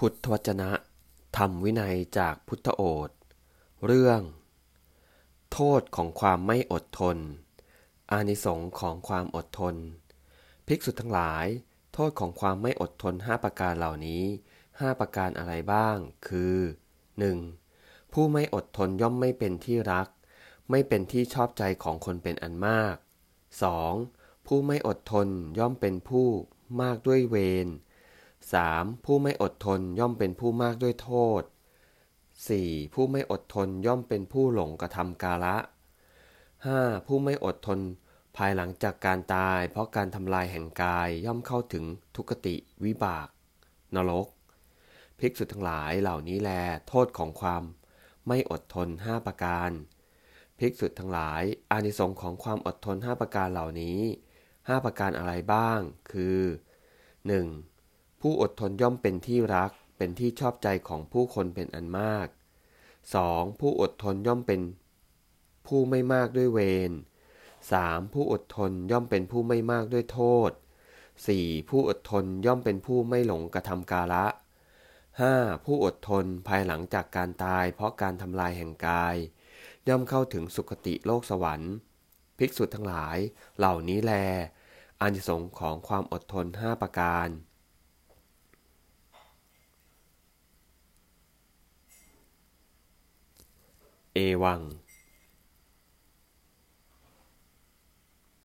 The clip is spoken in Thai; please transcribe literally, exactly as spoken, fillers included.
พุทธวจนะธรรมวินัยจากพุทธโอษฐ์เรื่องโทษของความไม่อดทนอานิสงส์ของความอดทนภิกษุทั้งหลายโทษของความไม่อดทนห้าประการเหล่านี้ห้าประการอะไรบ้างคือหนึ่งผู้ไม่อดทนย่อมไม่เป็นที่รักไม่เป็นที่ชอบใจของคนเป็นอันมากสองผู้ไม่อดทนย่อมเป็นผู้มากด้วยเวรสามผู้ไม่อดทนย่อมเป็นผู้มากด้วยโทษสี่ผู้ไม่อดทนย่อมเป็นผู้หลงกระทำกาละห้าผู้ไม่อดทนภายหลังจากการตายเพราะการทำลายแห่งกายย่อมเข้าถึงทุกขติวิบากนรกภิกษุทั้งหลายเหล่านี้แลโทษของความไม่อดทนห้าประการภิกษุทั้งหลายอานิสงส์ของความอดทนห้าประการเหล่านี้ห้าประการอะไรบ้างคือหนึ่งผู้อดทนย่อมเป็นที่รักเป็นที่ชอบใจของผู้คนเป็นอันมาก สอง. ผู้อดทนย่อมเป็นผู้ไม่มากด้วยเวร สาม. ผู้อดทนย่อมเป็นผู้ไม่มากด้วยโทษ สี่. ผู้อดทนย่อมเป็นผู้ไม่หลงกระทำกาละ ห้า. ผู้อดทนภายหลังจากการตายเพราะการทำลายแห่งกายย่อมเข้าถึงสุคติโลกสวรรค์ภิกษุทั้งหลายเหล่านี้แลอานิสงส์ของความอดทนห้าประการเอวัง